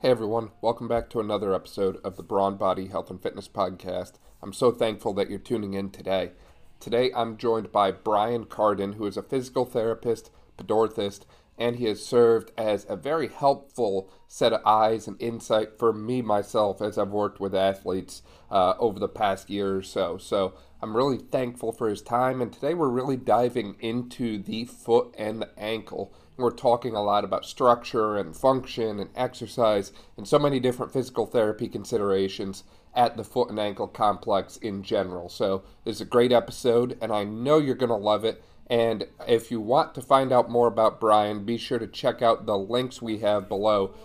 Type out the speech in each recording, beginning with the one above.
Hey everyone, welcome back to another episode of the Brawn Body Health and Fitness Podcast. I'm so thankful that you're tuning in today. Today I'm joined by Brian Cardin, who is a physical therapist, podorthist, and he has served as a very helpful set of eyes and insight for me myself as I've worked with athletes over the past year or so. So I'm really thankful for his time, and today we're really diving into the foot and the ankle. We're talking a lot about structure and function and exercise and so many different physical therapy considerations at the foot and ankle complex in general. So this is a great episode, and I know you're going to love it. And if you want to find out more about Brian, be sure to check out the links we have below.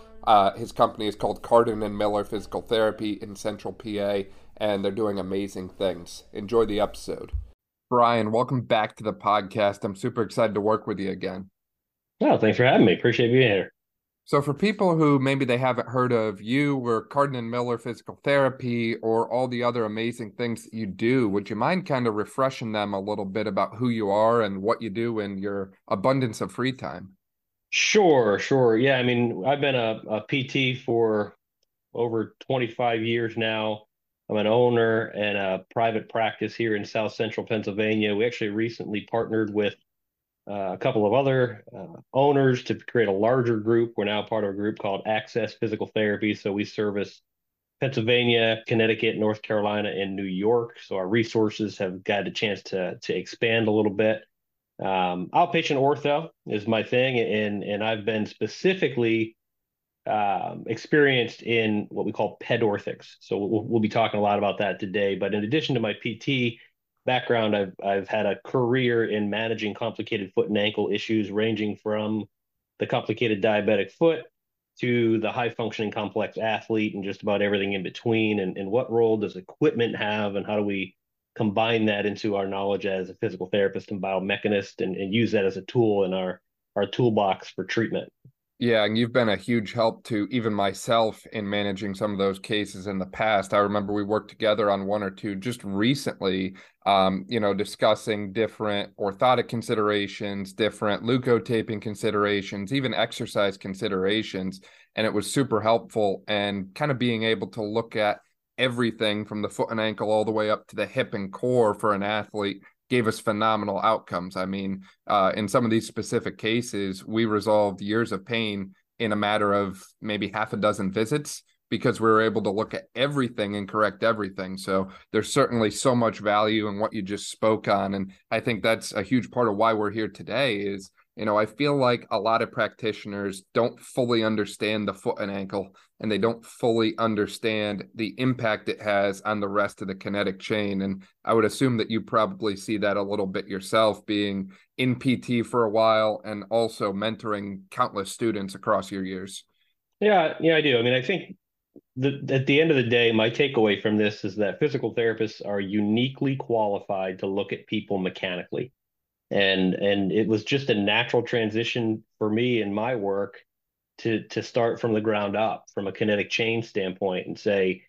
His company is called Cardin and Miller Physical Therapy in Central PA, and they're doing amazing things. Enjoy the episode. Brian, welcome back to the podcast. I'm super excited to work with you again. Oh, thanks for having me. Appreciate being here. So for people who maybe they haven't heard of you or Cardin and Miller Physical Therapy or all the other amazing things that you do, would you mind kind of refreshing them a little bit about who you are and what you do in your abundance of free time? Sure. Yeah, I mean, I've been a PT for over 25 years now. I'm an owner and a private practice here in South Central Pennsylvania. We actually recently partnered with a couple of other owners to create a larger group. We're now part of a group called Access Physical Therapy. So we service Pennsylvania, Connecticut, North Carolina, and New York. So our resources have got a chance to expand a little bit. Outpatient ortho is my thing. And I've been specifically experienced in what we call pedorthics. So we'll be talking a lot about that today. But in addition to my PT background, I've had a career in managing complicated foot and ankle issues, ranging from the complicated diabetic foot to the high functioning complex athlete and just about everything in between. And what role does equipment have, and how do we combine that into our knowledge as a physical therapist and biomechanist and use that as a tool in our toolbox for treatment? Yeah, and you've been a huge help to even myself in managing some of those cases in the past. I remember we worked together on one or two just recently, discussing different orthotic considerations, different leucotaping considerations, even exercise considerations. And it was super helpful, and kind of being able to look at everything from the foot and ankle all the way up to the hip and core for an athlete gave us phenomenal outcomes. I mean, in some of these specific cases, we resolved years of pain in a matter of maybe half a dozen visits because we were able to look at everything and correct everything. So there's certainly so much value in what you just spoke on. And I think that's a huge part of why we're here today is, I feel like a lot of practitioners don't fully understand the foot and ankle, and they don't fully understand the impact it has on the rest of the kinetic chain. And I would assume that you probably see that a little bit yourself, being in PT for a while and also mentoring countless students across your years. Yeah, I do. I mean, I think at the end of the day, my takeaway from this is that physical therapists are uniquely qualified to look at people mechanically. And it was just a natural transition for me in my work to start from the ground up, from a kinetic chain standpoint, and say,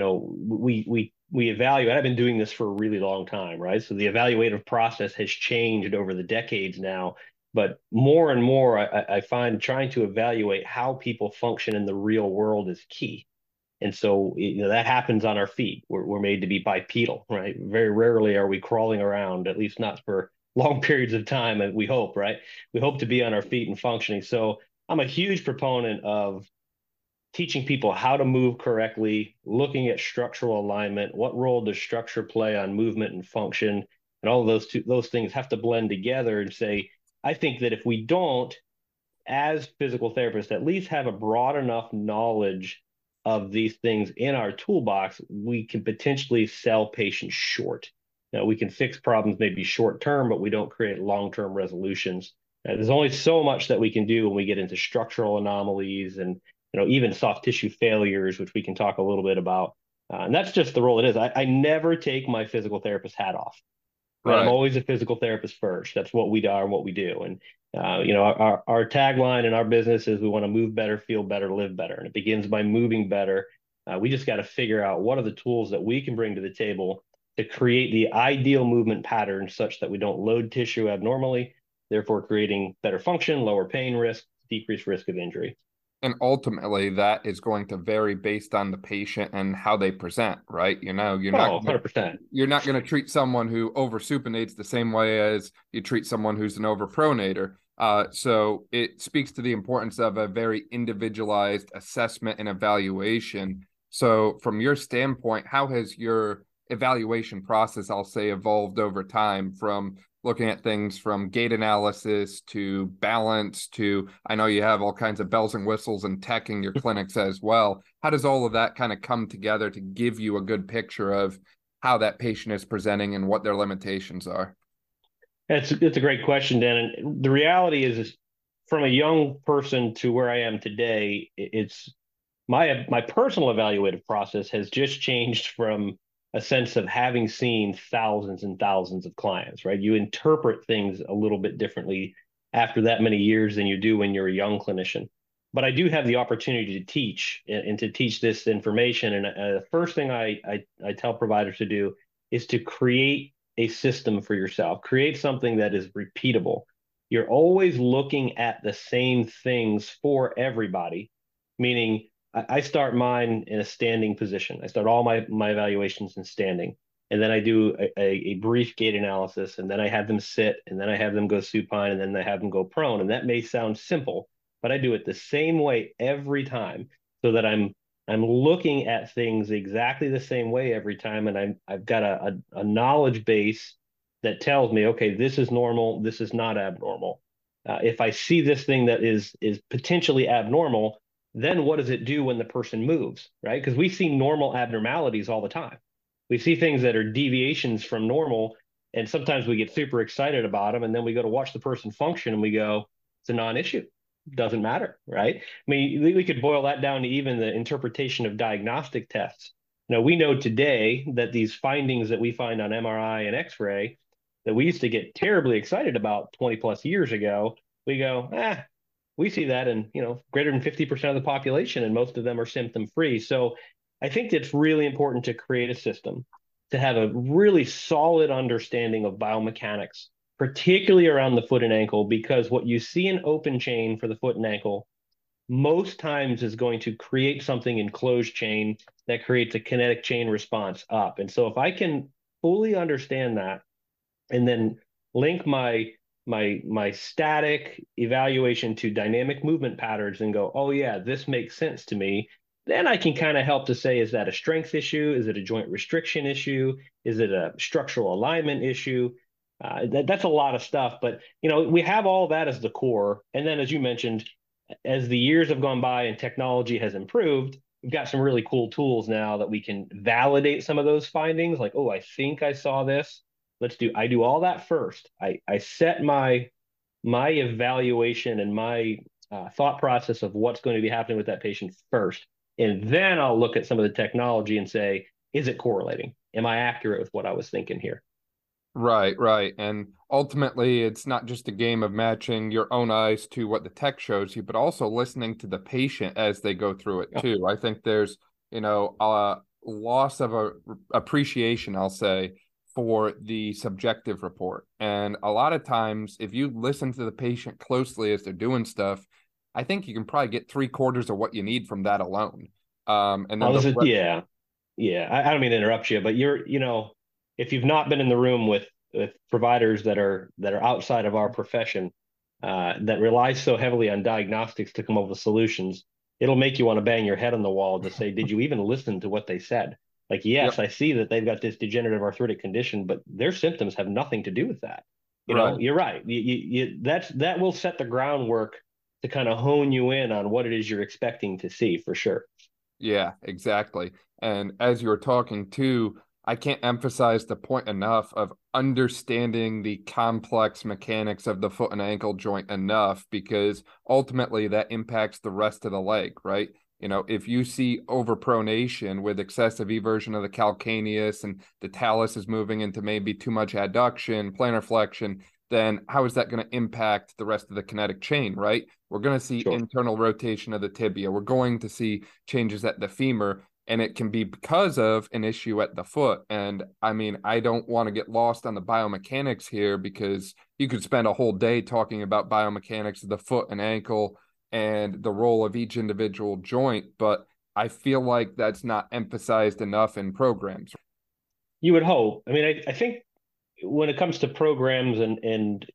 we evaluate. I've been doing this for a really long time, right? So the evaluative process has changed over the decades now, but more and more I find trying to evaluate how people function in the real world is key. And so that happens on our feet. We're made to be bipedal, right? Very rarely are we crawling around, at least not for long periods of time, and we hope, right? We hope to be on our feet and functioning. So I'm a huge proponent of teaching people how to move correctly, looking at structural alignment. What role does structure play on movement and function? And all of those things have to blend together and say, I think that if we don't, as physical therapists, at least have a broad enough knowledge of these things in our toolbox, we can potentially sell patients short. Now, we can fix problems maybe short-term, but we don't create long-term resolutions. Now, there's only so much that we can do when we get into structural anomalies and even soft tissue failures, which we can talk a little bit about. And that's just the role it is. I never take my physical therapist hat off. Right. I'm always a physical therapist first. That's what we are and what we do. And, our tagline in our business is we want to move better, feel better, live better. And it begins by moving better. We just got to figure out what are the tools that we can bring to the table to create the ideal movement pattern such that we don't load tissue abnormally, therefore creating better function, lower pain risk, decreased risk of injury. And ultimately, that is going to vary based on the patient and how they present, right? You know, you're not 100%. You're not going to treat someone who oversupinates the same way as you treat someone who's an overpronator. So it speaks to the importance of a very individualized assessment and evaluation. So from your standpoint, how has your evaluation process, I'll say, evolved over time from looking at things from gait analysis to balance to, I know you have all kinds of bells and whistles and tech in your clinics as well. How does all of that kind of come together to give you a good picture of how that patient is presenting and what their limitations are? It's a great question, Dan. And the reality is from a young person to where I am today, it's my personal evaluative process has just changed from a sense of having seen thousands and thousands of clients, right? You interpret things a little bit differently after that many years than you do when you're a young clinician. But I do have the opportunity to teach and to teach this information. And the first thing I tell providers to do is to create a system for yourself, create something that is repeatable. You're always looking at the same things for everybody, meaning I start mine in a standing position. I start all my evaluations in standing. And then I do a brief gait analysis, and then I have them sit, and then I have them go supine, and then I have them go prone. And that may sound simple, but I do it the same way every time so that I'm looking at things exactly the same way every time. And I've got a knowledge base that tells me, okay, this is normal, this is not abnormal. If I see this thing that is potentially abnormal, then what does it do when the person moves, right? Because we see normal abnormalities all the time. We see things that are deviations from normal, and sometimes we get super excited about them, and then we go to watch the person function, and we go, it's a non-issue. Doesn't matter, right? I mean, we could boil that down to even the interpretation of diagnostic tests. Now, we know today that these findings that we find on MRI and X-ray that we used to get terribly excited about 20-plus years ago, we go, we see that in, greater than 50% of the population, and most of them are symptom-free. So I think it's really important to create a system, to have a really solid understanding of biomechanics, particularly around the foot and ankle, because what you see in open chain for the foot and ankle most times is going to create something in closed chain that creates a kinetic chain response up. And so if I can fully understand that and then link my static evaluation to dynamic movement patterns and go, oh yeah, this makes sense to me, then I can kind of help to say, is that a strength issue? Is it a joint restriction issue? Is it a structural alignment issue? That's a lot of stuff, but we have all that as the core. And then, as you mentioned, as the years have gone by and technology has improved, we've got some really cool tools now that we can validate some of those findings. Like, oh, I think I saw this. I do all that first. I set my evaluation and my thought process of what's going to be happening with that patient first. And then I'll look at some of the technology and say, is it correlating? Am I accurate with what I was thinking here? Right. And ultimately, it's not just a game of matching your own eyes to what the tech shows you, but also listening to the patient as they go through it too. I think there's, loss of appreciation, I'll say, for the subjective report. And a lot of times, if you listen to the patient closely as they're doing stuff, I think you can probably get 3/4 of what you need from that alone. And then I don't mean to interrupt you, but if you've not been in the room with providers that are outside of our profession, that rely so heavily on diagnostics to come up with solutions, it'll make you want to bang your head on the wall to say, did you even listen to what they said? Like, yes, yep, I see that they've got this degenerative arthritic condition, but their symptoms have nothing to do with that. You're right. That will set the groundwork to kind of hone you in on what it is you're expecting to see, for sure. Yeah, exactly. And as you're talking too, I can't emphasize the point enough of understanding the complex mechanics of the foot and ankle joint enough, because ultimately that impacts the rest of the leg, right? If you see overpronation with excessive eversion of the calcaneus and the talus is moving into maybe too much adduction, plantar flexion, then how is that going to impact the rest of the kinetic chain, right? We're going to see internal rotation of the tibia. We're going to see changes at the femur, and it can be because of an issue at the foot. And I mean, I don't want to get lost on the biomechanics here, because you could spend a whole day talking about biomechanics of the foot and ankle, and the role of each individual joint, but I feel like that's not emphasized enough in programs. You would hope. I mean, I think when it comes to programs and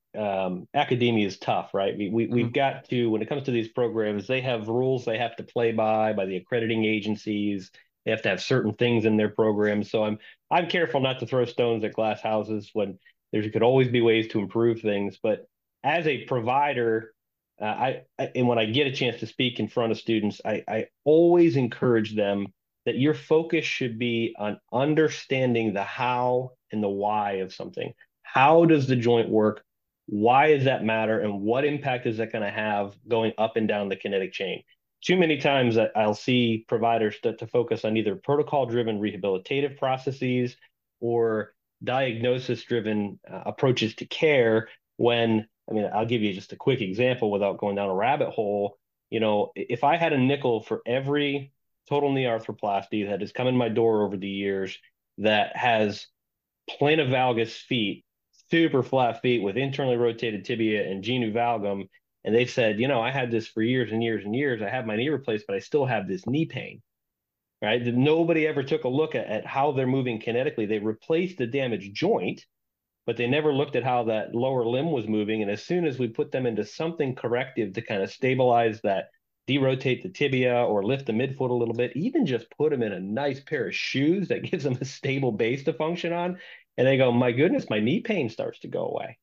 academia is tough, right? We've got to, when it comes to these programs, they have rules they have to play by the accrediting agencies. They have to have certain things in their programs. So I'm careful not to throw stones at glass houses when there could always be ways to improve things. But as a provider, and when I get a chance to speak in front of students, I always encourage them that your focus should be on understanding the how and the why of something. How does the joint work? Why does that matter? And what impact is that going to have going up and down the kinetic chain? Too many times I'll see providers to focus on either protocol-driven rehabilitative processes or diagnosis-driven approaches to care when, I mean, I'll give you just a quick example without going down a rabbit hole. You know, if I had a nickel for every total knee arthroplasty that has come in my door over the years that has planovalgus feet, super flat feet with internally rotated tibia and genu valgum, and they said, you know, I had this for years and years and years. I have my knee replaced, but I still have this knee pain, right? Nobody ever took a look at how they're moving kinetically. They replaced the damaged joint, but they never looked at how that lower limb was moving. And as soon as we put them into something corrective to kind of stabilize that, derotate the tibia or lift the midfoot a little bit, even just put them in a nice pair of shoes that gives them a stable base to function on, and they go, my goodness, my knee pain starts to go away.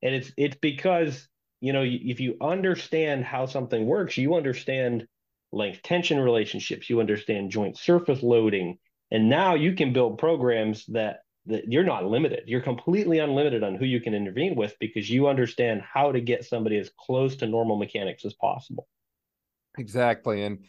And it's because, you know, if you understand how something works, you understand length tension relationships, you understand joint surface loading, and now you can build programs that you're not limited. You're completely unlimited on who you can intervene with because you understand how to get somebody as close to normal mechanics as possible. Exactly. And,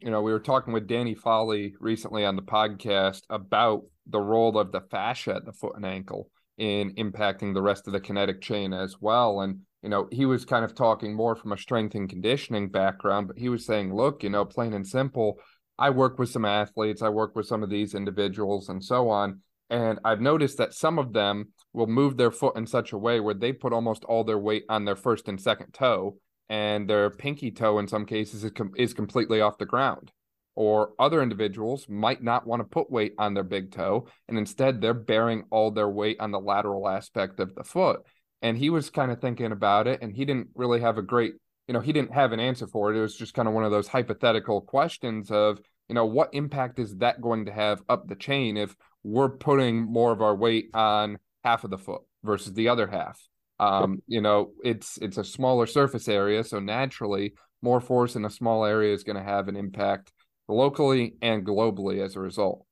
you know, we were talking with Danny Foley recently on the podcast about the role of the fascia at the foot and ankle in impacting the rest of the kinetic chain as well. And, you know, he was kind of talking more from a strength and conditioning background, but he was saying, look, you know, plain and simple, I work with some athletes, I work with some of these individuals and so on. And I've noticed that some of them will move their foot in such a way where they put almost all their weight on their first and second toe, and their pinky toe in some cases is completely off the ground. Or other individuals might not want to put weight on their big toe, and instead they're bearing all their weight on the lateral aspect of the foot. And he was kind of thinking about it, and he didn't really have a great, you know, he didn't have an answer for it. It was just kind of one of those hypothetical questions of, you know, what impact is that going to have up the chain if we're putting more of our weight on half of the foot versus the other half? You know, it's a smaller surface area, so naturally more force in a small area is going to have an impact locally and globally as a result.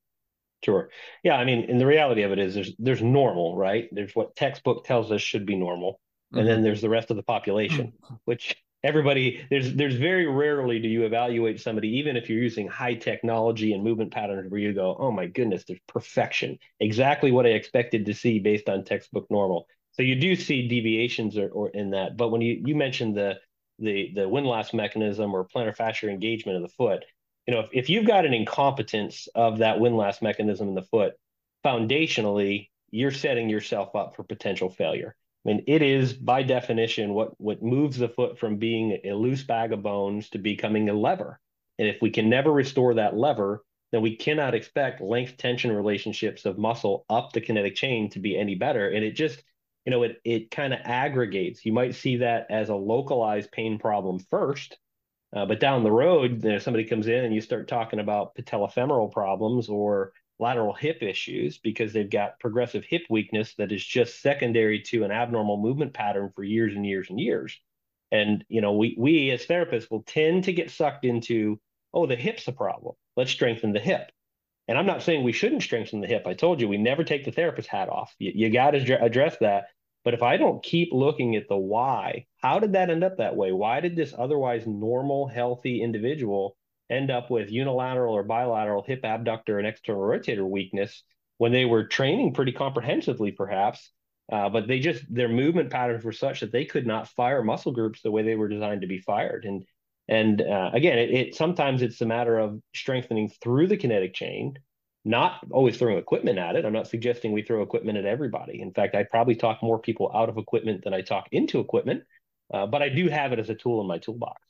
Sure. Yeah, I mean, and the reality of it is there's normal, right? There's what textbook tells us should be normal. And then there's the rest of the population, which everybody, there's very rarely do you evaluate somebody, even if you're using high technology and movement patterns where you go, oh my goodness, there's perfection. Exactly what I expected to see based on textbook normal. So you do see deviations or in that. But when you mentioned the windlass mechanism or plantar fascia engagement of the foot, you know, if you've got an incompetence of that windlass mechanism in the foot, foundationally, you're setting yourself up for potential failure. I mean, it is by definition what moves the foot from being a loose bag of bones to becoming a lever. And if we can never restore that lever, then we cannot expect length tension relationships of muscle up the kinetic chain to be any better. And it just, you know, it kind of aggregates. You might see that as a localized pain problem first. But down the road, you know, somebody comes in and you start talking about patellofemoral problems or lateral hip issues because they've got progressive hip weakness that is just secondary to an abnormal movement pattern for years and years and years. And, you know, we as therapists will tend to get sucked into, oh, the hip's a problem. Let's strengthen the hip. And I'm not saying we shouldn't strengthen the hip. I told you, we never take the therapist hat off. You got to address that. But if I don't keep looking at the why, how did that end up that way? Why did this otherwise normal, healthy individual end up with unilateral or bilateral hip abductor and external rotator weakness when they were training pretty comprehensively, perhaps, but they just, their movement patterns were such that they could not fire muscle groups the way they were designed to be fired. And again, it sometimes it's a matter of strengthening through the kinetic chain, not always throwing equipment at it. I'm not suggesting we throw equipment at everybody. In fact, I probably talk more people out of equipment than I talk into equipment, but I do have it as a tool in my toolbox.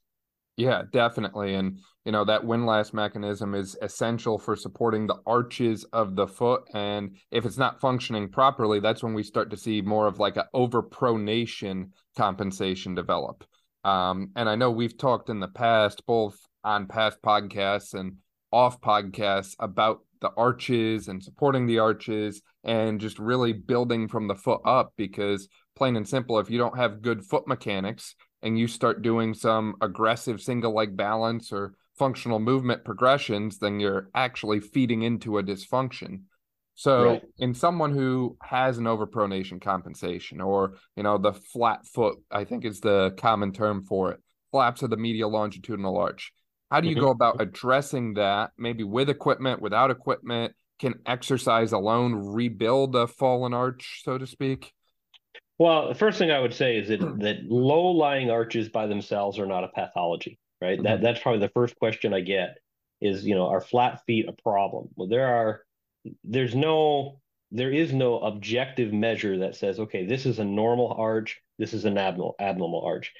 Yeah, definitely. And, you know, that windlass mechanism is essential for supporting the arches of the foot. And if it's not functioning properly, that's when we start to see more of like an overpronation compensation develop. And I know we've talked in the past, both on past podcasts and off podcasts, about the arches and supporting the arches and just really building from the foot up, because plain and simple, if you don't have good foot mechanics, and you start doing some aggressive single leg balance or functional movement progressions, then you're actually feeding into a dysfunction. So right. In someone who has an overpronation compensation, or, you know, the flat foot, I think is the common term for it, flaps of the medial longitudinal arch, how do you go about addressing that, maybe with equipment, without equipment? Can exercise alone rebuild a fallen arch, so to speak? Well, the first thing I would say is that low-lying arches by themselves are not a pathology, right? Mm-hmm. That's probably the first question I get is, you know, are flat feet a problem? Well, there is no objective measure that says, okay, this is a normal arch, this is an abnormal arch.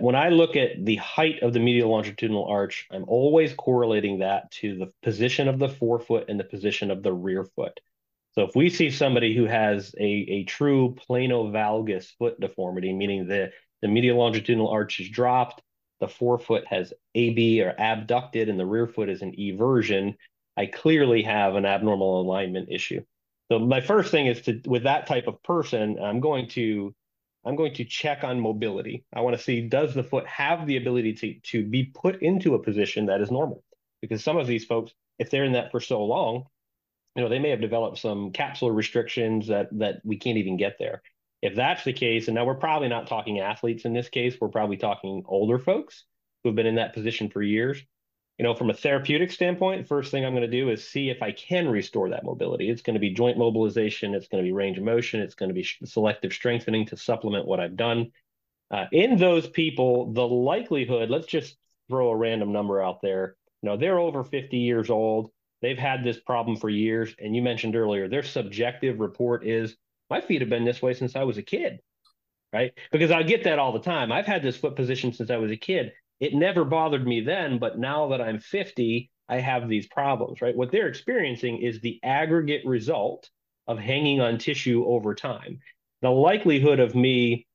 When I look at the height of the medial longitudinal arch, I'm always correlating that to the position of the forefoot and the position of the rear foot. So if we see somebody who has a true planovalgus foot deformity, meaning the medial longitudinal arch is dropped, the forefoot has AB or abducted, and the rear foot is an eversion, I clearly have an abnormal alignment issue. So my first thing is with that type of person, I'm going to check on mobility. I want to see, does the foot have the ability to be put into a position that is normal? Because some of these folks, if they're in that for so long, you know, they may have developed some capsular restrictions that we can't even get there. If that's the case, and now we're probably not talking athletes in this case, we're probably talking older folks who've been in that position for years. You know, from a therapeutic standpoint, first thing I'm going to do is see if I can restore that mobility. It's going to be joint mobilization. It's going to be range of motion. It's going to be selective strengthening to supplement what I've done. In those people, the likelihood, let's just throw a random number out there. You know, they're over 50 years old. They've had this problem for years. And you mentioned earlier, their subjective report is, my feet have been this way since I was a kid, right? Because I get that all the time. I've had this foot position since I was a kid. It never bothered me then, but now that I'm 50, I have these problems, right? What they're experiencing is the aggregate result of hanging on tissue over time. The likelihood of me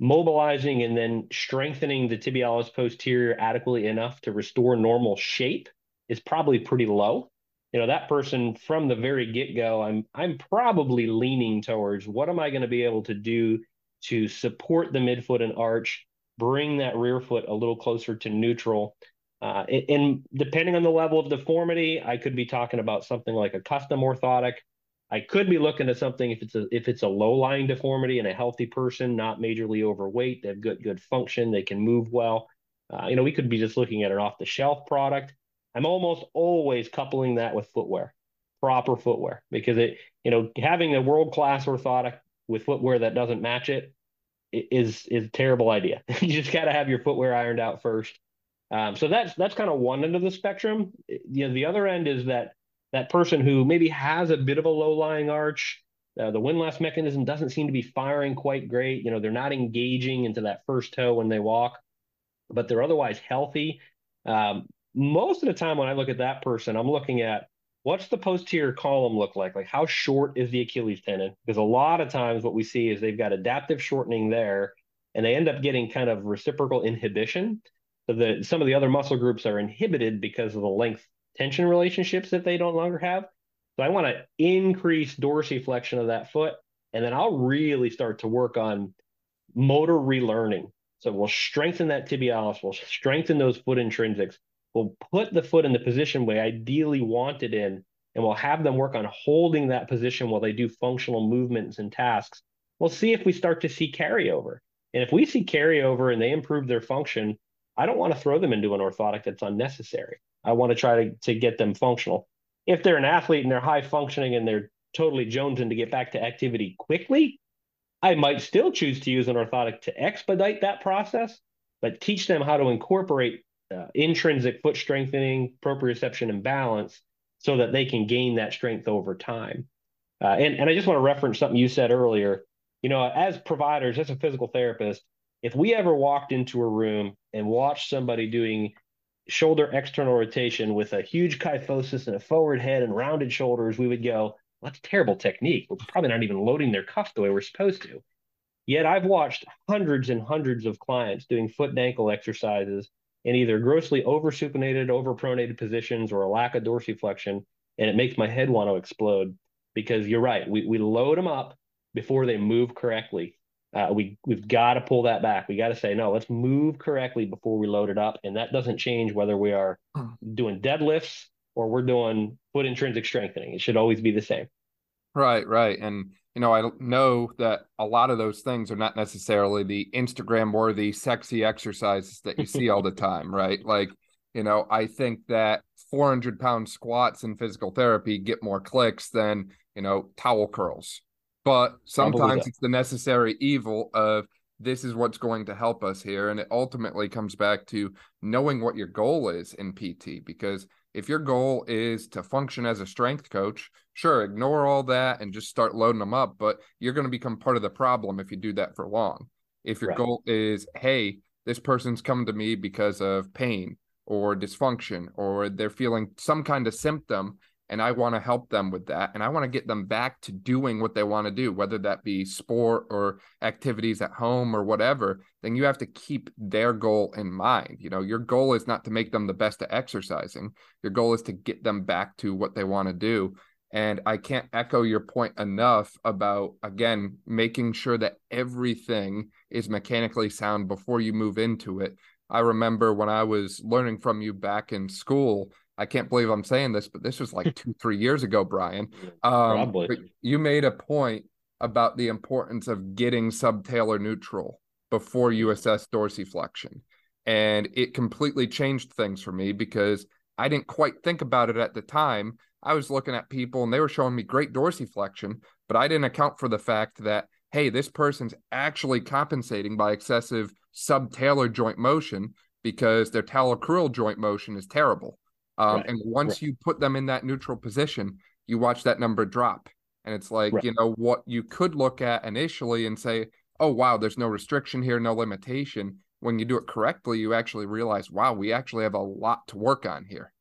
mobilizing and then strengthening the tibialis posterior adequately enough to restore normal shape is probably pretty low. You know, that person from the very get-go, I'm probably leaning towards, what am I going to be able to do to support the midfoot and arch, bring that rear foot a little closer to neutral? And depending on the level of deformity, I could be talking about something like a custom orthotic. I could be looking at something, if it's a low-lying deformity in a healthy person, not majorly overweight, they've got good function, they can move well. You know, we could be just looking at an off-the-shelf product. I'm almost always coupling that with footwear, proper footwear, because it, you know, having a world-class orthotic with footwear that doesn't match it is a terrible idea. You just got to have your footwear ironed out first. So that's kind of one end of the spectrum. You know, the other end is that person who maybe has a bit of a low-lying arch, the windlass mechanism doesn't seem to be firing quite great. You know, they're not engaging into that first toe when they walk, but they're otherwise healthy. Most of the time when I look at that person, I'm looking at what's the posterior column look like? Like, how short is the Achilles tendon? Because a lot of times what we see is they've got adaptive shortening there, and they end up getting kind of reciprocal inhibition. So some of the other muscle groups are inhibited because of the length-tension relationships that they no longer have. So I want to increase dorsiflexion of that foot, and then I'll really start to work on motor relearning. So we'll strengthen that tibialis, we'll strengthen those foot intrinsics, we'll put the foot in the position we ideally want it in, and we'll have them work on holding that position while they do functional movements and tasks. We'll see if we start to see carryover. And if we see carryover and they improve their function, I don't want to throw them into an orthotic that's unnecessary. I want to try to get them functional. If they're an athlete and they're high functioning and they're totally jonesing to get back to activity quickly, I might still choose to use an orthotic to expedite that process, but teach them how to incorporate intrinsic foot strengthening, proprioception, and balance so that they can gain that strength over time. And I just want to reference something you said earlier. You know, as providers, as a physical therapist, if we ever walked into a room and watch somebody doing shoulder external rotation with a huge kyphosis and a forward head and rounded shoulders, we would go, well, that's a terrible technique. We're probably not even loading their cuff the way we're supposed to. Yet I've watched hundreds and hundreds of clients doing foot and ankle exercises in either grossly oversupinated, overpronated positions or a lack of dorsiflexion, and it makes my head want to explode because you're right. We load them up before they move correctly. We've got to pull that back. We got to say, no, let's move correctly before we load it up. And that doesn't change whether we are doing deadlifts or we're doing foot intrinsic strengthening. It should always be the same. Right, right. And, you know, I know that a lot of those things are not necessarily the Instagram worthy sexy exercises that you see all the time, right? Like, you know, I think that 400-pound squats in physical therapy get more clicks than, you know, towel curls. But sometimes it's the necessary evil of this is what's going to help us here. And it ultimately comes back to knowing what your goal is in PT, because if your goal is to function as a strength coach, sure, ignore all that and just start loading them up. But you're going to become part of the problem if you do that for long. If your goal is, hey, this person's come to me because of pain or dysfunction, or they're feeling some kind of symptom, and I want to help them with that. And I want to get them back to doing what they want to do, whether that be sport or activities at home or whatever, then you have to keep their goal in mind. You know, your goal is not to make them the best at exercising. Your goal is to get them back to what they want to do. And I can't echo your point enough about, again, making sure that everything is mechanically sound before you move into it. I remember when I was learning from you back in school, I can't believe I'm saying this, but this was like 2-3 years ago, Brian. Probably. You made a point about the importance of getting subtalar neutral before you assess dorsiflexion. And it completely changed things for me because I didn't quite think about it at the time. I was looking at people and they were showing me great dorsiflexion, but I didn't account for the fact that, hey, this person's actually compensating by excessive subtalar joint motion because their talocrural joint motion is terrible. And once you put them in that neutral position, you watch that number drop. And it's like, you know, what you could look at initially and say, oh, wow, there's no restriction here, no limitation. When you do it correctly, you actually realize, wow, we actually have a lot to work on here.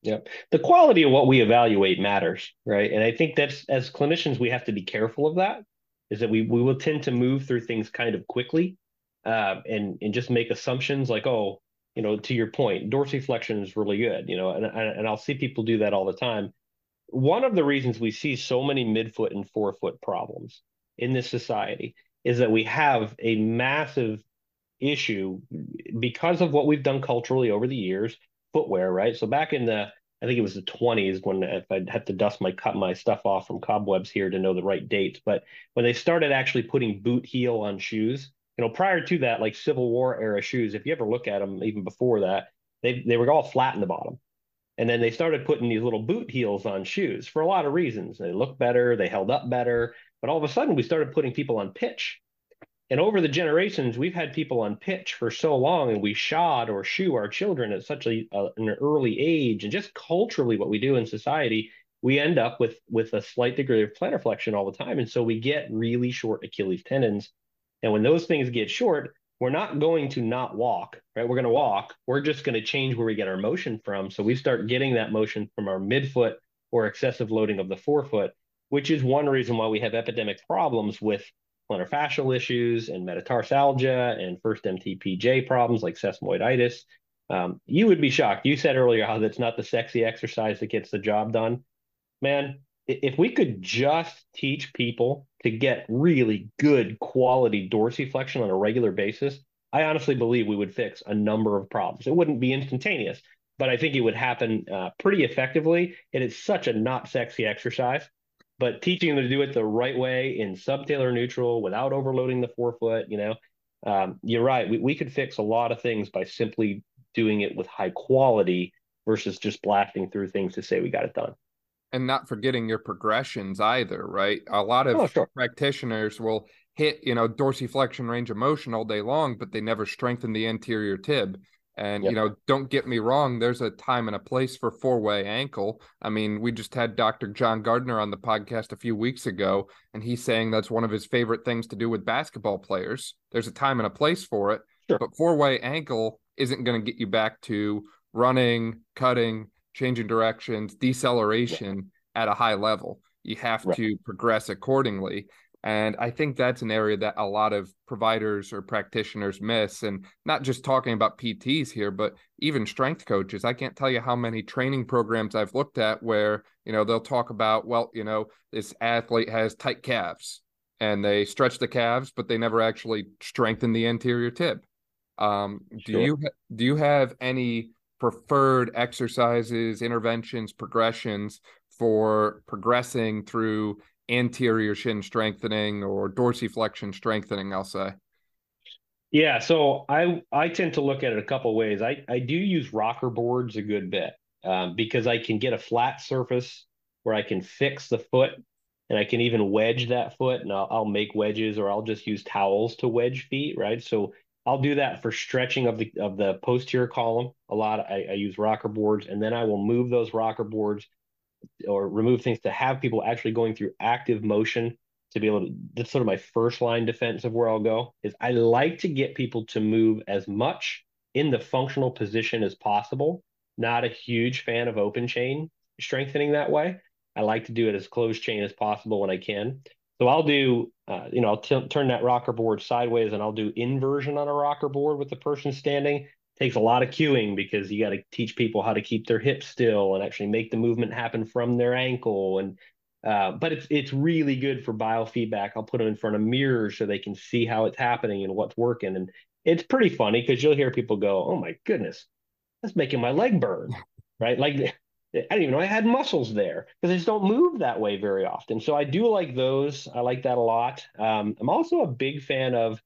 Yeah. The quality of what we evaluate matters, right? And I think that's, as clinicians, we have to be careful of that, is that we will tend to move through things kind of quickly and just make assumptions like, oh, you know, to your point, dorsiflexion is really good, you know, and I'll see people do that all the time. One of the reasons we see so many midfoot and forefoot problems in this society is that we have a massive issue because of what we've done culturally over the years, footwear, right? So back in the, I think it was the 20s when, if I'd have to dust my stuff off from cobwebs here to know the right dates, but when they started actually putting boot heel on shoes, you know, prior to that, like Civil War era shoes, if you ever look at them, even before that, they were all flat in the bottom. And then they started putting these little boot heels on shoes for a lot of reasons. They looked better, they held up better, but all of a sudden we started putting people on pitch. And over the generations, we've had people on pitch for so long, and we shod or shoe our children at such an early age. And just culturally what we do in society, we end up with a slight degree of plantar flexion all the time. And so we get really short Achilles tendons. And when those things get short, we're not going to not walk, right? We're going to walk. We're just going to change where we get our motion from. So we start getting that motion from our midfoot or excessive loading of the forefoot, which is one reason why we have epidemic problems with plantarfascial issues and metatarsalgia and first MTPJ problems like sesamoiditis. You would be shocked. You said earlier how that's not the sexy exercise that gets the job done. Man, if we could just teach people to get really good quality dorsiflexion on a regular basis, I honestly believe we would fix a number of problems. It wouldn't be instantaneous, but I think it would happen pretty effectively. And it's such a not sexy exercise, but teaching them to do it the right way in subtalar neutral without overloading the forefoot, you know, you're right. We could fix a lot of things by simply doing it with high quality versus just blasting through things to say we got it done. And not forgetting your progressions either, right? A lot of practitioners will hit, you know, dorsiflexion range of motion all day long, but they never strengthen the anterior tib. And, you know, don't get me wrong, there's a time and a place for four-way ankle. I mean, we just had Dr. John Gardner on the podcast a few weeks ago, and he's saying that's one of his favorite things to do with basketball players. There's a time and a place for it, Sure. But four-way ankle isn't going to get you back to running, cutting, changing directions, deceleration at a high level. You have to progress accordingly. And I think that's an area that a lot of providers or practitioners miss. And not just talking about PTs here, but even strength coaches. I can't tell you how many training programs I've looked at where, you know, they'll talk about, well, you know, this athlete has tight calves and they stretch the calves, but they never actually strengthen the anterior tib. Do you have any preferred exercises, interventions, progressions for progressing through anterior shin strengthening or dorsiflexion strengthening, I'll say? Yeah, so I tend to look at it a couple of ways. I do use rocker boards a good bit because I can get a flat surface where I can fix the foot and I can even wedge that foot, and I'll make wedges, or I'll just use towels to wedge feet, right? So I'll do that for stretching of the posterior column a lot. I use rocker boards, and then I will move those rocker boards or remove things to have people actually going through active motion to be able to. That's sort of my first line defense of where I'll go, is I like to get people to move as much in the functional position as possible. Not a huge fan of open chain strengthening that way. I like to do it as closed chain as possible when I can. So I'll do, I'll turn that rocker board sideways, and I'll do inversion on a rocker board with the person standing. Takes a lot of cueing because you got to teach people how to keep their hips still and actually make the movement happen from their ankle. And but it's really good for biofeedback. I'll put them in front of mirrors so they can see how it's happening and what's working. And it's pretty funny because you'll hear people go, "Oh my goodness, that's making my leg burn," right? Like, I didn't even know I had muscles there, because I just don't move that way very often. So I do like those. I like that a lot. I'm also a big fan of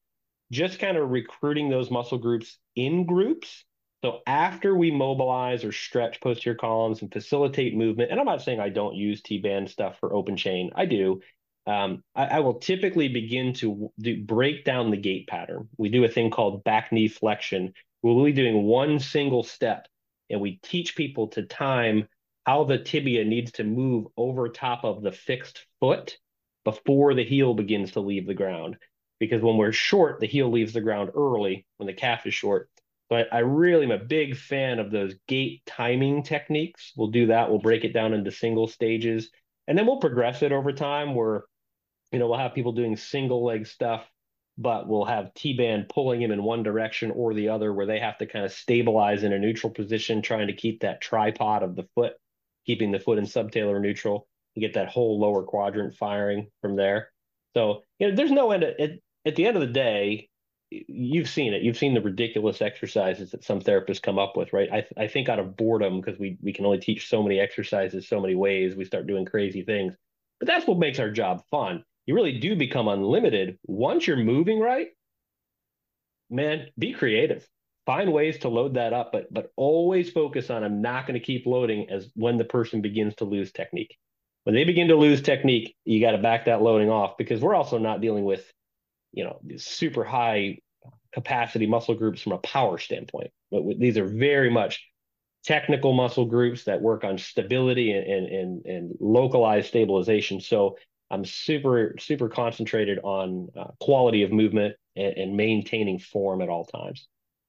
just kind of recruiting those muscle groups in groups. So after we mobilize or stretch posterior columns and facilitate movement, and I'm not saying I don't use T-band stuff for open chain, I do. I will typically begin to break down the gait pattern. We do a thing called back knee flexion. We'll be doing one single step, and we teach people to time how the tibia needs to move over top of the fixed foot before the heel begins to leave the ground. Because when we're short, the heel leaves the ground early when the calf is short. But I really am a big fan of those gait timing techniques. We'll do that. We'll break it down into single stages. And then we'll progress it over time where, you know, we'll have people doing single leg stuff, but we'll have T-band pulling him in one direction or the other, where they have to kind of stabilize in a neutral position, trying to keep that tripod of the foot, keeping the foot in subtalar neutral, and get that whole lower quadrant firing from there. So, you know, there's no end to it. At the end of the day, you've seen it. You've seen the ridiculous exercises that some therapists come up with, right? I think out of boredom, because we can only teach so many exercises, so many ways, we start doing crazy things. But that's what makes our job fun. You really do become unlimited once you're moving right. Man, be creative. Find ways to load that up, but always focus on, I'm not going to keep loading as when the person begins to lose technique. When they begin to lose technique, you got to back that loading off, because we're also not dealing with, you know, these super high capacity muscle groups from a power standpoint. But these are very much technical muscle groups that work on stability and localized stabilization. So I'm super concentrated on quality of movement and maintaining form at all times.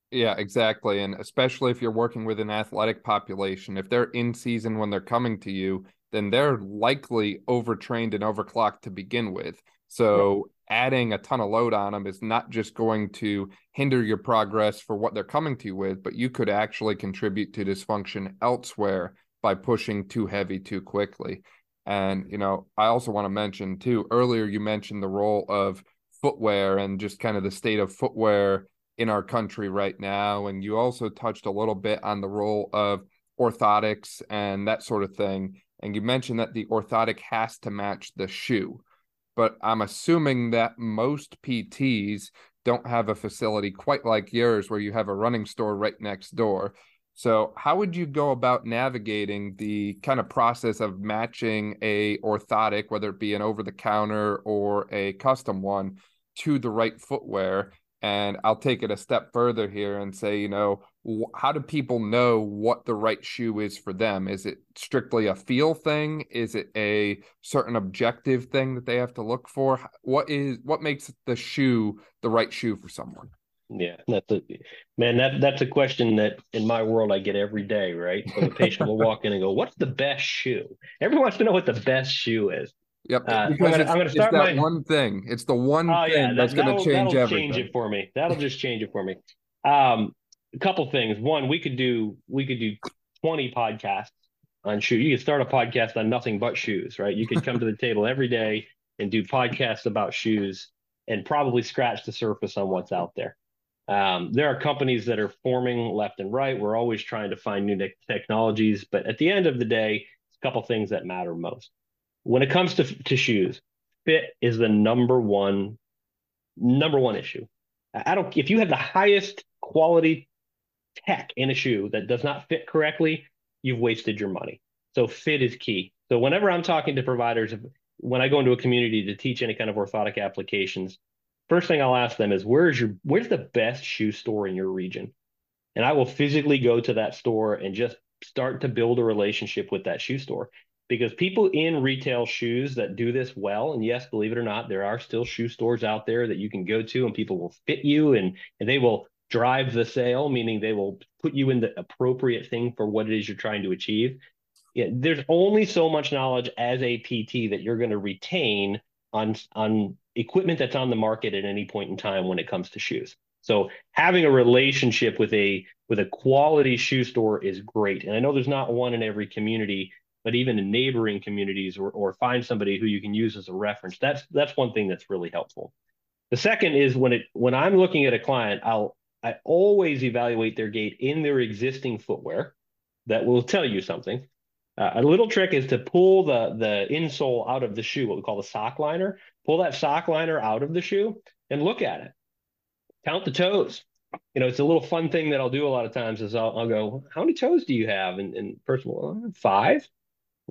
Yeah, exactly. And especially if you're working with an athletic population, if they're in season when they're coming to you, then they're likely overtrained and overclocked to begin with. So adding a ton of load on them is not just going to hinder your progress for what they're coming to you with, but you could actually contribute to dysfunction elsewhere by pushing too heavy too quickly. And, you know, I also want to mention too, earlier you mentioned the role of footwear and just kind of the state of footwear in our country right now. And you also touched a little bit on the role of orthotics and that sort of thing. And you mentioned that the orthotic has to match the shoe. But I'm assuming that most PTs don't have a facility quite like yours where you have a running store right next door. So how would you go about navigating the kind of process of matching a orthotic, whether it be an over-the-counter or a custom one, to the right footwear? And I'll take it a step further here and say, you know, how do people know what the right shoe is for them? Is it strictly a feel thing? Is it a certain objective thing that they have to look for? What makes the shoe the right shoe for someone? Yeah, that's a, man, that's a question that in my world I get every day, right? So the patient will walk in and go, "What's the best shoe?" Everyone wants to know what the best shoe is. Yep. I'm gonna start that one thing. It's the one thing that's gonna change everything. Change it for me. That'll just change it for me. A couple things. One, we could do 20 podcasts on shoes. You could start a podcast on nothing but shoes, right? You could come to the table every day and do podcasts about shoes and probably scratch the surface on what's out there. There are companies that are forming left and right. We're always trying to find new technologies, but at the end of the day, it's a couple things that matter most. When it comes to shoes, fit is the number one issue. If you have the highest quality tech in a shoe that does not fit correctly, you've wasted your money. So fit is key. So whenever I'm talking to providers, when I go into a community to teach any kind of orthotic applications, first thing I'll ask them is, where's the best shoe store in your region? And I will physically go to that store and just start to build a relationship with that shoe store. Because people in retail shoes that do this well, and yes, believe it or not, there are still shoe stores out there that you can go to and people will fit you and they will drive the sale, meaning they will put you in the appropriate thing for what it is you're trying to achieve. Yeah, there's only so much knowledge as a PT that you're going to retain on equipment that's on the market at any point in time when it comes to shoes. So having a relationship with a quality shoe store is great. And I know there's not one in every community, but even in neighboring communities, or find somebody who you can use as a reference. That's one thing that's really helpful. The second is when I'm looking at a client, I always evaluate their gait in their existing footwear. That will tell you something. A little trick is to pull the insole out of the shoe, what we call the sock liner. Pull that sock liner out of the shoe and look at it. Count the toes. You know, it's a little fun thing that I'll do a lot of times is I'll go, how many toes do you have? And person will go, 5.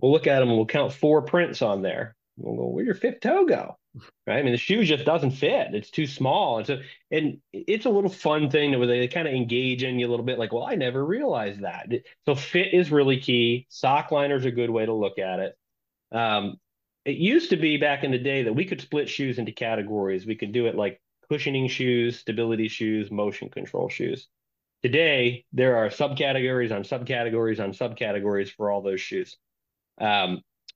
We'll look at them and we'll count 4 prints on there. We'll go, where'd your 5th toe go? Right? I mean, the shoe just doesn't fit. It's too small. And so, and it's a little fun thing where they kind of engage in you a little bit like, well, I never realized that. So fit is really key. Sock liner is a good way to look at it. It used to be back in the day that we could split shoes into categories. We could do it like cushioning shoes, stability shoes, motion control shoes. Today, there are subcategories on subcategories on subcategories for all those shoes.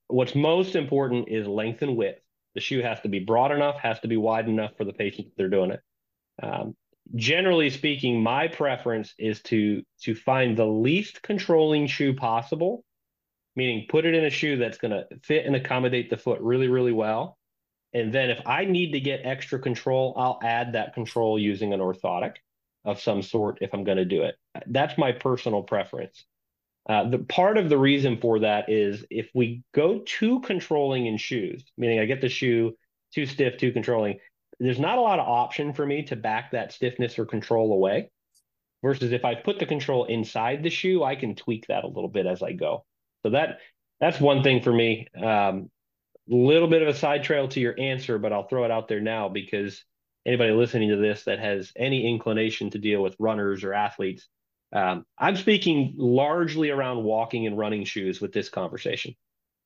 What's most important is length and width. The shoe has to be broad enough, has to be wide enough for the patient that they're doing it. Generally speaking, my preference is to find the least controlling shoe possible, meaning put it in a shoe that's going to fit and accommodate the foot really, really well. And then if I need to get extra control, I'll add that control using an orthotic of some sort if I'm going to do it. That's my personal preference. The part of the reason for that is if we go too controlling in shoes, meaning I get the shoe too stiff, too controlling, there's not a lot of option for me to back that stiffness or control away. Versus if I put the control inside the shoe, I can tweak that a little bit as I go. So that's one thing for me. Little bit of a side trail to your answer, but I'll throw it out there now because anybody listening to this that has any inclination to deal with runners or athletes, I'm speaking largely around walking and running shoes with this conversation.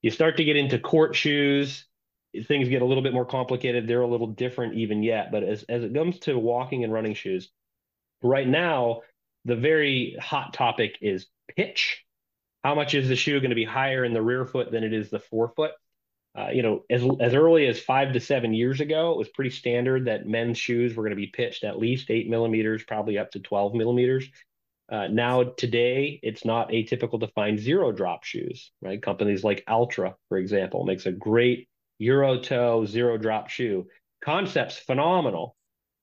You start to get into court shoes, things get a little bit more complicated. They're a little different even yet, but as it comes to walking and running shoes, right now, the very hot topic is pitch. How much is the shoe going to be higher in the rear foot than it is the forefoot? You know, as early as 5 to 7 years ago, it was pretty standard that men's shoes were going to be pitched at least 8 millimeters, probably up to 12 millimeters. Now, today, it's not atypical to find zero drop shoes, right? Companies like Altra, for example, makes a great Euro toe zero drop shoe. Concept's phenomenal.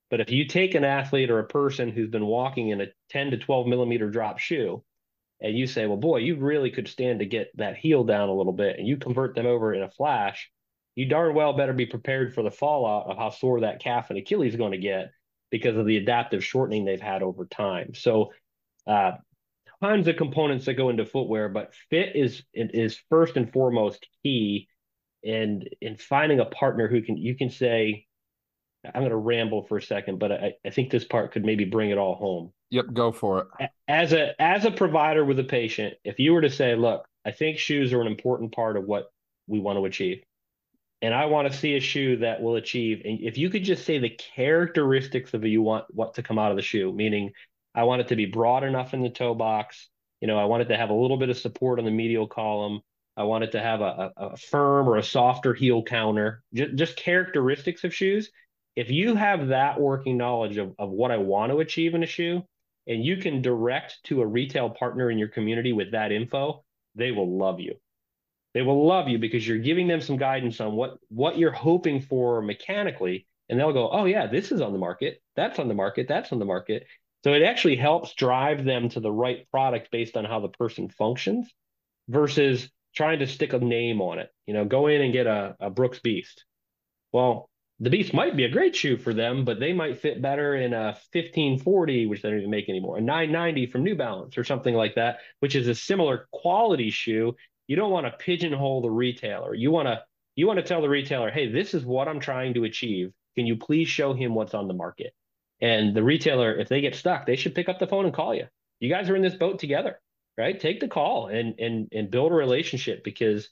But if you take an athlete or a person who's been walking in a 10 to 12 millimeter drop shoe and you say, well, boy, you really could stand to get that heel down a little bit and you convert them over in a flash, you darn well better be prepared for the fallout of how sore that calf and Achilles is going to get because of the adaptive shortening they've had over time. So tons of components that go into footwear, but fit is first and foremost key. And in finding a partner who you can say, I'm going to ramble for a second, but I think this part could maybe bring it all home. Yep, go for it. As a provider with a patient, if you were to say, look, I think shoes are an important part of what we want to achieve. and I want to see a shoe that will achieve. And if you could just say the characteristics of what to come out of the shoe, meaning I want it to be broad enough in the toe box. You know, I want it to have a little bit of support on the medial column. I want it to have a firm or a softer heel counter, just characteristics of shoes. If you have that working knowledge of what I want to achieve in a shoe, and you can direct to a retail partner in your community with that info, they will love you. They will love you because you're giving them some guidance on what you're hoping for mechanically, and they'll go, oh yeah, this is on the market, that's on the market, that's on the market. So it actually helps drive them to the right product based on how the person functions versus trying to stick a name on it. You know, go in and get a Brooks Beast. Well, the Beast might be a great shoe for them, but they might fit better in a 1540, which they don't even make anymore, a 990 from New Balance or something like that, which is a similar quality shoe. You don't want to pigeonhole the retailer. You want to tell the retailer, hey, this is what I'm trying to achieve. Can you please show him what's on the market? And the retailer, if they get stuck, they should pick up the phone and call you. You guys are in this boat together, right? Take the call and build a relationship, because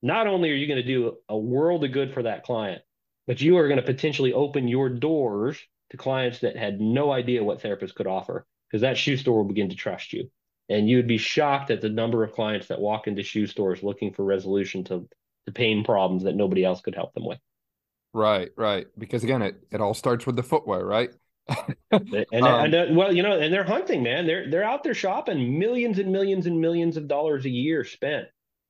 not only are you going to do a world of good for that client, but you are going to potentially open your doors to clients that had no idea what therapists could offer, because that shoe store will begin to trust you. And you'd be shocked at the number of clients that walk into shoe stores looking for resolution to pain problems that nobody else could help them with. Right, right. Because again, it all starts with the footwear, right? and they're hunting, man. They're out there shopping, millions and millions and millions of dollars a year spent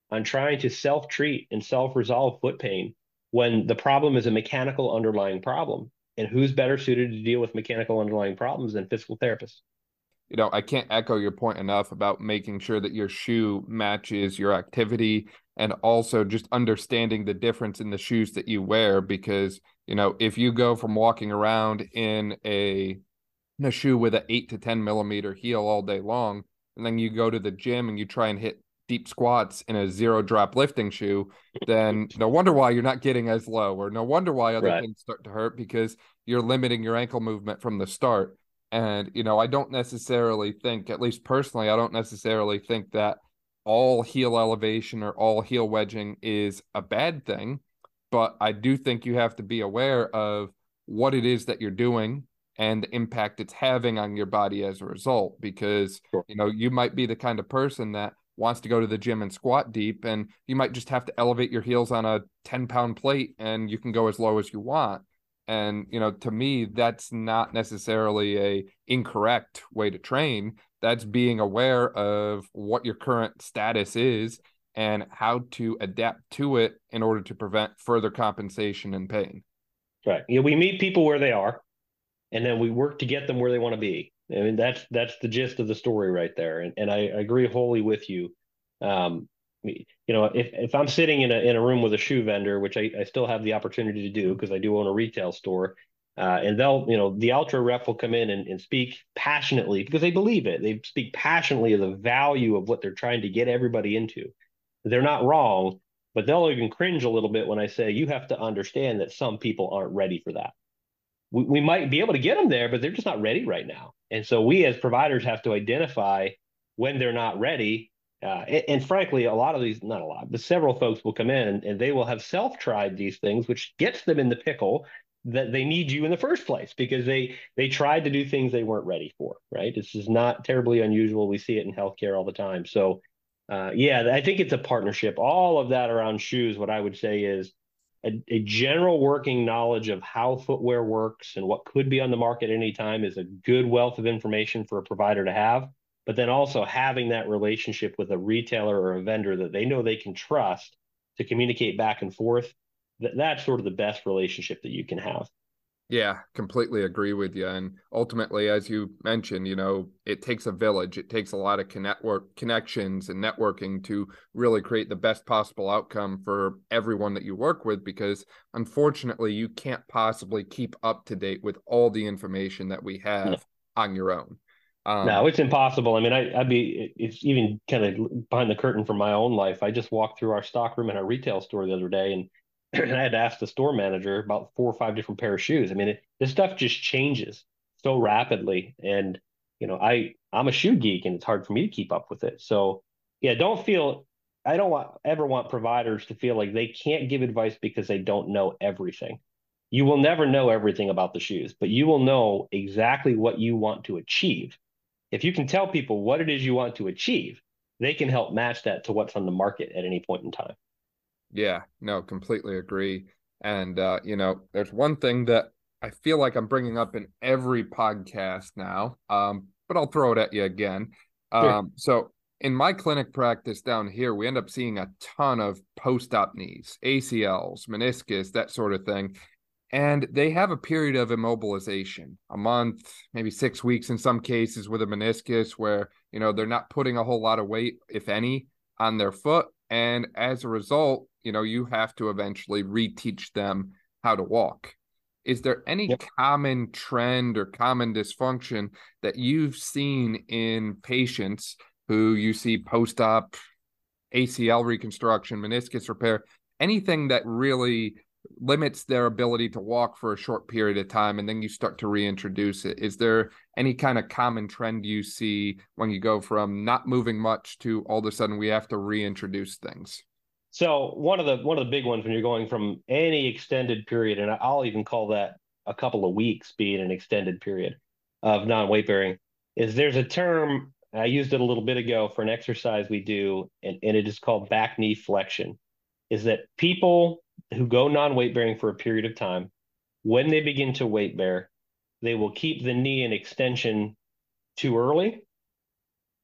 on trying to self-treat and self-resolve foot pain, when the problem is a mechanical underlying problem. And who's better suited to deal with mechanical underlying problems than physical therapists? You know, I can't echo your point enough about making sure that your shoe matches your activity, and also just understanding the difference in the shoes that you wear. Because, you know, if you go from walking around in a shoe with an 8 to 10 millimeter heel all day long, and then you go to the gym and you try and hit deep squats in a zero drop lifting shoe, then no wonder why you're not getting as low, or no wonder why other things start to hurt, because you're limiting your ankle movement from the start. And, you know, I don't necessarily think, at least personally, I don't necessarily think that all heel elevation or all heel wedging is a bad thing, but I do think you have to be aware of what it is that you're doing and the impact it's having on your body as a result, because, you know, you might be the kind of person that wants to go to the gym and squat deep, and you might just have to elevate your heels on a 10-pound plate, and you can go as low as you want. And, you know, to me, that's not necessarily a incorrect way to train. That's being aware of what your current status is and how to adapt to it in order to prevent further compensation and pain. Right. Yeah, we meet people where they are, and then we work to get them where they want to be. I mean, that's the gist of the story right there. And I agree wholly with you. You know, if I'm sitting in a room with a shoe vendor, which I still have the opportunity to do because I do own a retail store, and they'll, you know, the Altra rep will come in and speak passionately because they believe it. They speak passionately of the value of what they're trying to get everybody into. They're not wrong, but they'll even cringe a little bit when I say, you have to understand that some people aren't ready for that. We might be able to get them there, but they're just not ready right now. And so we as providers have to identify when they're not ready. And frankly, a lot of these, not a lot, but several folks will come in and they will have self-tried these things, which gets them in the pickle that they need you in the first place, because they tried to do things they weren't ready for, right? This is not terribly unusual. We see it in healthcare all the time. So yeah, I think it's a partnership. All of that around shoes, what I would say is a general working knowledge of how footwear works and what could be on the market at any time is a good wealth of information for a provider to have. But then also having that relationship with a retailer or a vendor that they know they can trust to communicate back and forth, that's sort of the best relationship that you can have. Yeah, completely agree with you. And ultimately, as you mentioned, you know, it takes a village. It takes a lot of connections and networking to really create the best possible outcome for everyone that you work with, because unfortunately, you can't possibly keep up to date with all the information that we have on your own. No, it's impossible. I mean, it's even kind of behind the curtain from my own life. I just walked through our stock room in our retail store the other day, and I had to ask the store manager about 4 or 5 different pair of shoes. I mean, this stuff just changes so rapidly. And, you know, I'm a shoe geek, and it's hard for me to keep up with it. So yeah, don't feel I don't ever want providers to feel like they can't give advice because they don't know everything. You will never know everything about the shoes, but you will know exactly what you want to achieve. If you can tell people what it is you want to achieve, they can help match that to what's on the market at any point in time. Yeah, no, completely agree. And, you know, there's one thing that I feel like I'm bringing up in every podcast now, but I'll throw it at you again. Sure. So in my clinic practice down here, we end up seeing a ton of post-op knees, ACLs, meniscus, that sort of thing. And they have a period of immobilization, a month, maybe 6 weeks in some cases with a meniscus where, you know, they're not putting a whole lot of weight, if any, on their foot. And as a result, you know, you have to eventually reteach them how to walk. Is there any common trend or common dysfunction that you've seen in patients who you see post-op, ACL reconstruction, meniscus repair, anything that really limits their ability to walk for a short period of time, and then you start to reintroduce it? Is there any kind of common trend you see when you go from not moving much to all of a sudden we have to reintroduce things? So one of the big ones when you're going from any extended period, and I'll even call that a couple of weeks being an extended period of non-weight bearing, is there's a term, I used it a little bit ago for an exercise we do, and it is called back knee flexion, is that people who go non-weight bearing for a period of time, when they begin to weight bear, they will keep the knee in extension too early,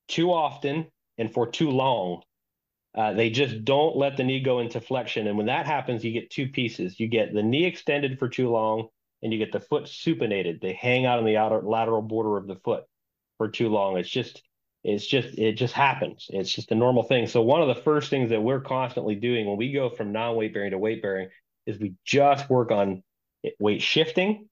too often, and for too long. They just don't let the knee go into flexion. And when that happens, you get two pieces. You get the knee extended for too long, and you get the foot supinated. They hang out on the outer lateral border of the foot for too long. It just happens. It's just a normal thing. So one of the first things that we're constantly doing when we go from non-weight bearing to weight bearing is we just work on weight shifting.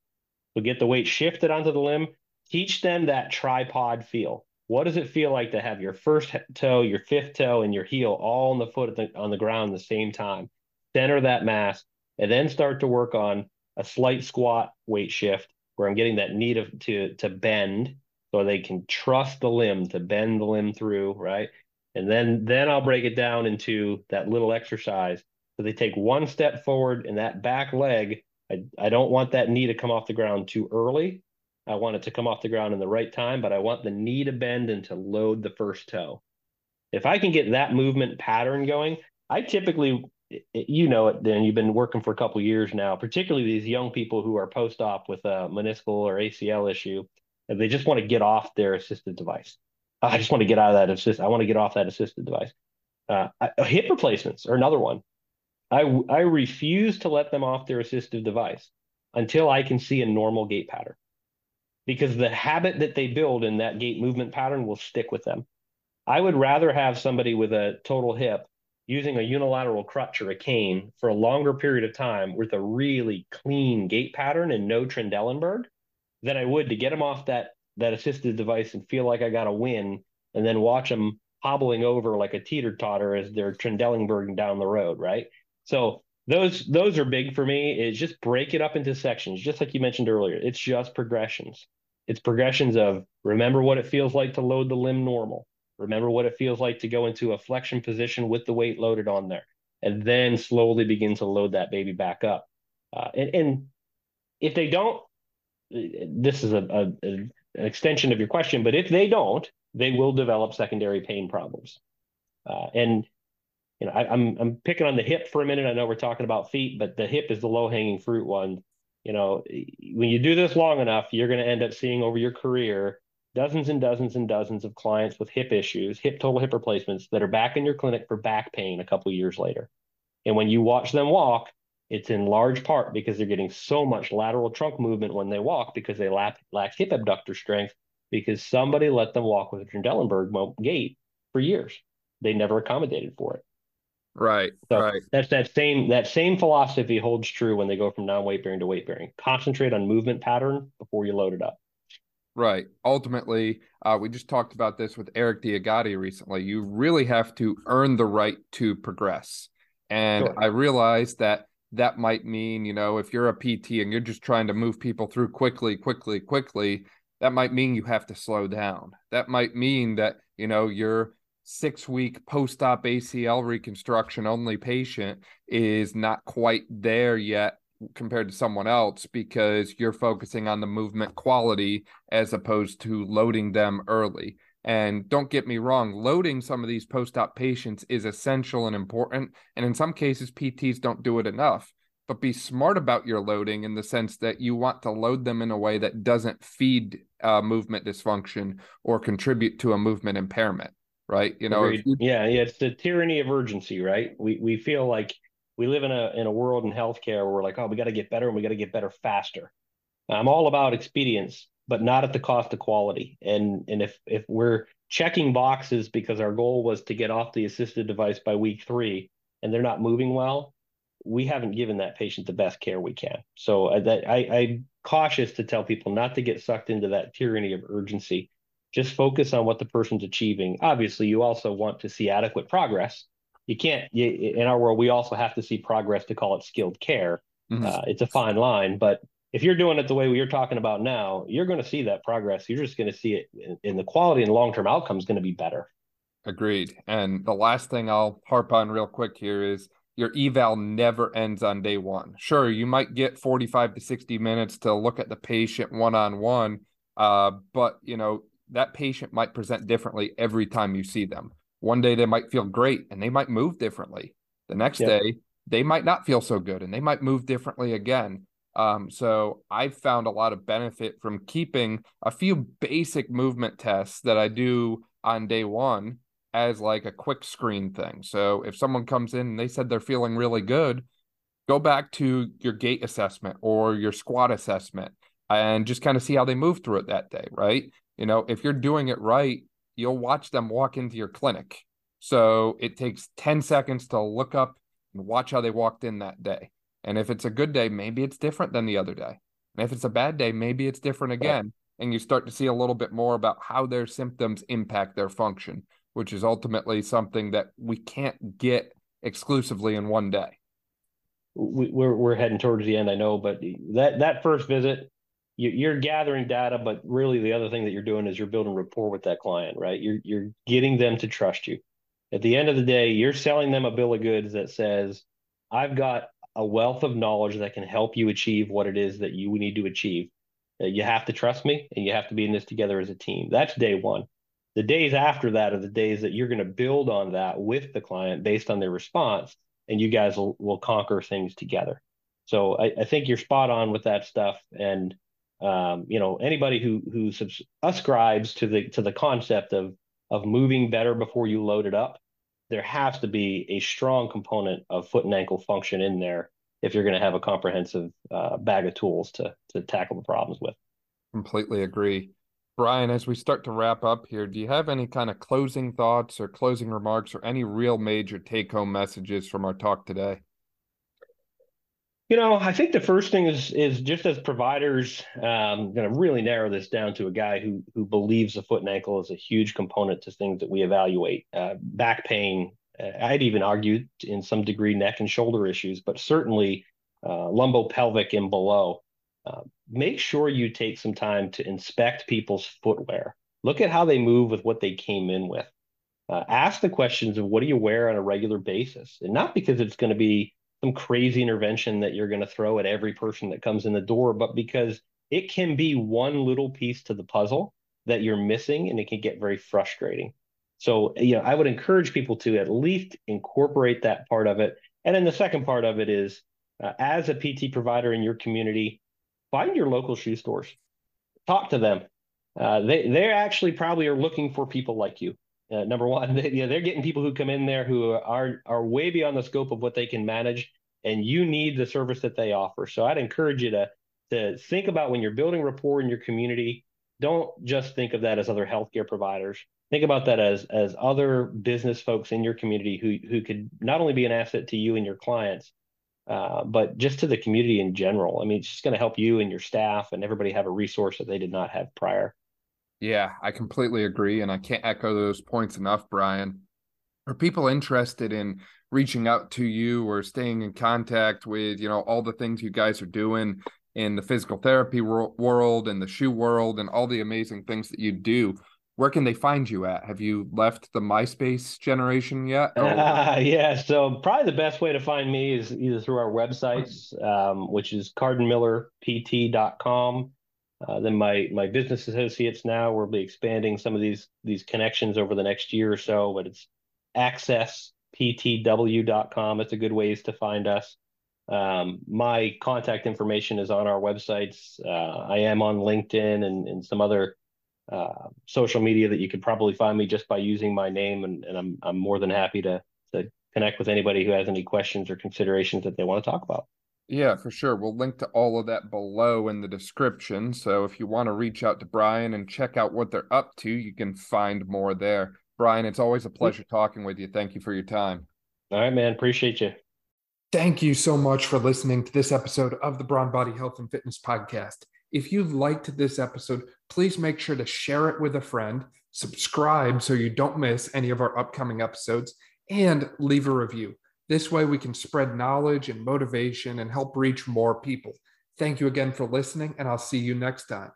We get the weight shifted onto the limb. Teach them that tripod feel. What does it feel like to have your first toe, your fifth toe, and your heel all on the foot on the ground at the same time? Center that mass, and then start to work on a slight squat weight shift where I'm getting that knee to bend, so they can trust the limb to bend the limb through, right? And then I'll break it down into that little exercise. So they take one step forward in that back leg. I don't want that knee to come off the ground too early. I want it to come off the ground in the right time, but I want the knee to bend and to load the first toe. If I can get that movement pattern going, I typically, you know it, Dan, you've been working for a couple of years now, particularly these young people who are post-op with a meniscal or ACL issue, and they just want to get off their assisted device. I just want to get out of that assist. I want to get off that assisted device. Hip replacements are another one. I refuse to let them off their assistive device until I can see a normal gait pattern, because the habit that they build in that gait movement pattern will stick with them. I would rather have somebody with a total hip using a unilateral crutch or a cane for a longer period of time with a really clean gait pattern and no Trendelenburg than I would to get them off that assisted device and feel like I got a win and then watch them hobbling over like a teeter-totter as they're Trendelenburg down the road, right? So those are big for me, is just break it up into sections, just like you mentioned earlier. It's just progressions. It's progressions of remember what it feels like to load the limb normal. Remember what it feels like to go into a flexion position with the weight loaded on there, and then slowly begin to load that baby back up. And if they don't, this is an extension of your question, but if they don't, they will develop secondary pain problems. And you know, I'm picking on the hip for a minute. I know we're talking about feet, but the hip is the low-hanging fruit one. You know, when you do this long enough, you're going to end up seeing over your career dozens and dozens and dozens of clients with hip issues, total hip replacements that are back in your clinic for back pain a couple of years later. And when you watch them walk, it's in large part because they're getting so much lateral trunk movement when they walk because they lack hip abductor strength because somebody let them walk with a Trendelenburg gait for years. They never accommodated for it. Right. So right. That's that same philosophy holds true when they go from non-weight bearing to weight bearing. Concentrate on movement pattern before you load it up. Right. Ultimately, we just talked about this with Eric D'Agati recently. You really have to earn the right to progress. And sure. I realized that might mean, you know, if you're a PT and you're just trying to move people through quickly, that might mean you have to slow down. That might mean that, you know, you're 6-week post-op ACL reconstruction only patient is not quite there yet compared to someone else, because you're focusing on the movement quality as opposed to loading them early. And don't get me wrong, loading some of these post-op patients is essential and important. And in some cases, PTs don't do it enough. But be smart about your loading in the sense that you want to load them in a way that doesn't feed movement dysfunction or contribute to a movement impairment, right? You know, yeah, it's the tyranny of urgency, right? We feel like we live in a world in healthcare where we're like, oh, we got to get better and we got to get better faster. I'm all about expedience, but not at the cost of quality. And if we're checking boxes because our goal was to get off the assisted device by week 3 and they're not moving well, we haven't given that patient the best care we can. So I'm cautious to tell people not to get sucked into that tyranny of urgency. Just focus on what the person's achieving. Obviously, you also want to see adequate progress. You can't, in our world, we also have to see progress to call it skilled care. Mm-hmm. It's a fine line, but if you're doing it the way we are talking about now, you're going to see that progress. You're just going to see it in the quality, and long-term outcome is going to be better. Agreed. And the last thing I'll harp on real quick here is, your eval never ends on day 1. Sure, you might get 45 to 60 minutes to look at the patient one-on-one, but you know that patient might present differently every time you see them. One day they might feel great and they might move differently. The next day they might not feel so good and they might move differently again. So I've found a lot of benefit from keeping a few basic movement tests that I do on day 1 as like a quick screen thing. So if someone comes in and they said they're feeling really good, go back to your gait assessment or your squat assessment and just kind of see how they move through it that day, right? You know, if you're doing it right, you'll watch them walk into your clinic. So it takes 10 seconds to look up and watch how they walked in that day. And if it's a good day, maybe it's different than the other day. And if it's a bad day, maybe it's different again. And you start to see a little bit more about how their symptoms impact their function, which is ultimately something that we can't get exclusively in one day. We're heading towards the end, I know, but that first visit, you're gathering data, but really the other thing that you're doing is you're building rapport with that client, right? You're getting them to trust you. At the end of the day, you're selling them a bill of goods that says, I've got a wealth of knowledge that can help you achieve what it is that you need to achieve. You have to trust me, and you have to be in this together as a team. That's day 1. The days after that are the days that you're going to build on that with the client based on their response, and you guys will conquer things together. So I think you're spot on with that stuff. And you know, anybody who ascribes to the concept of moving better before you load it up, there has to be a strong component of foot and ankle function in there if you're going to have a comprehensive bag of tools to tackle the problems with. Completely agree. Brian, as we start to wrap up here, do you have any kind of closing thoughts or closing remarks or any real major take-home messages from our talk today? You know, I think the first thing is just as providers, I'm going to really narrow this down to a guy who believes the foot and ankle is a huge component to things that we evaluate. Back pain, I'd even argue in some degree neck and shoulder issues, but certainly lumbopelvic and below. Make sure you take some time to inspect people's footwear. Look at how they move with what they came in with. Ask the questions of what do you wear on a regular basis? And not because it's going to be some crazy intervention that you're going to throw at every person that comes in the door, but because it can be one little piece to the puzzle that you're missing, and it can get very frustrating. So, you know, I would encourage people to at least incorporate that part of it. And then the second part of it is, as a PT provider in your community, find your local shoe stores. Talk to them. They actually probably are looking for people like you. Number one, they're getting people who come in there who are way beyond the scope of what they can manage, and you need the service that they offer. So I'd encourage you to think about when you're building rapport in your community, don't just think of that as other healthcare providers. Think about that as other business folks in your community who could not only be an asset to you and your clients, but just to the community in general. I mean, it's just going to help you and your staff and everybody have a resource that they did not have prior. Yeah, I completely agree. And I can't echo those points enough, Brian. Are people interested in reaching out to you or staying in contact with, you know, all the things you guys are doing in the physical therapy world and the shoe world and all the amazing things that you do? Where can they find you at? Have you left the MySpace generation yet? Yeah, so probably the best way to find me is either through our websites, which is cardinmillerpt.com. Then my business associates now, we'll be expanding some of these connections over the next year or so, but it's accessptw.com. It's a good ways to find us. My contact information is on our websites. I am on LinkedIn and some other social media that you could probably find me just by using my name, and I'm more than happy to connect with anybody who has any questions or considerations that they want to talk about. Yeah, for sure. We'll link to all of that below in the description. So if you want to reach out to Brian and check out what they're up to, you can find more there. Brian, it's always a pleasure talking with you. Thank you for your time. All right, man. Appreciate you. Thank you so much for listening to this episode of the Brawn Body Health and Fitness Podcast. If you liked this episode, please make sure to share it with a friend, subscribe so you don't miss any of our upcoming episodes, and leave a review. This way we can spread knowledge and motivation and help reach more people. Thank you again for listening, and I'll see you next time.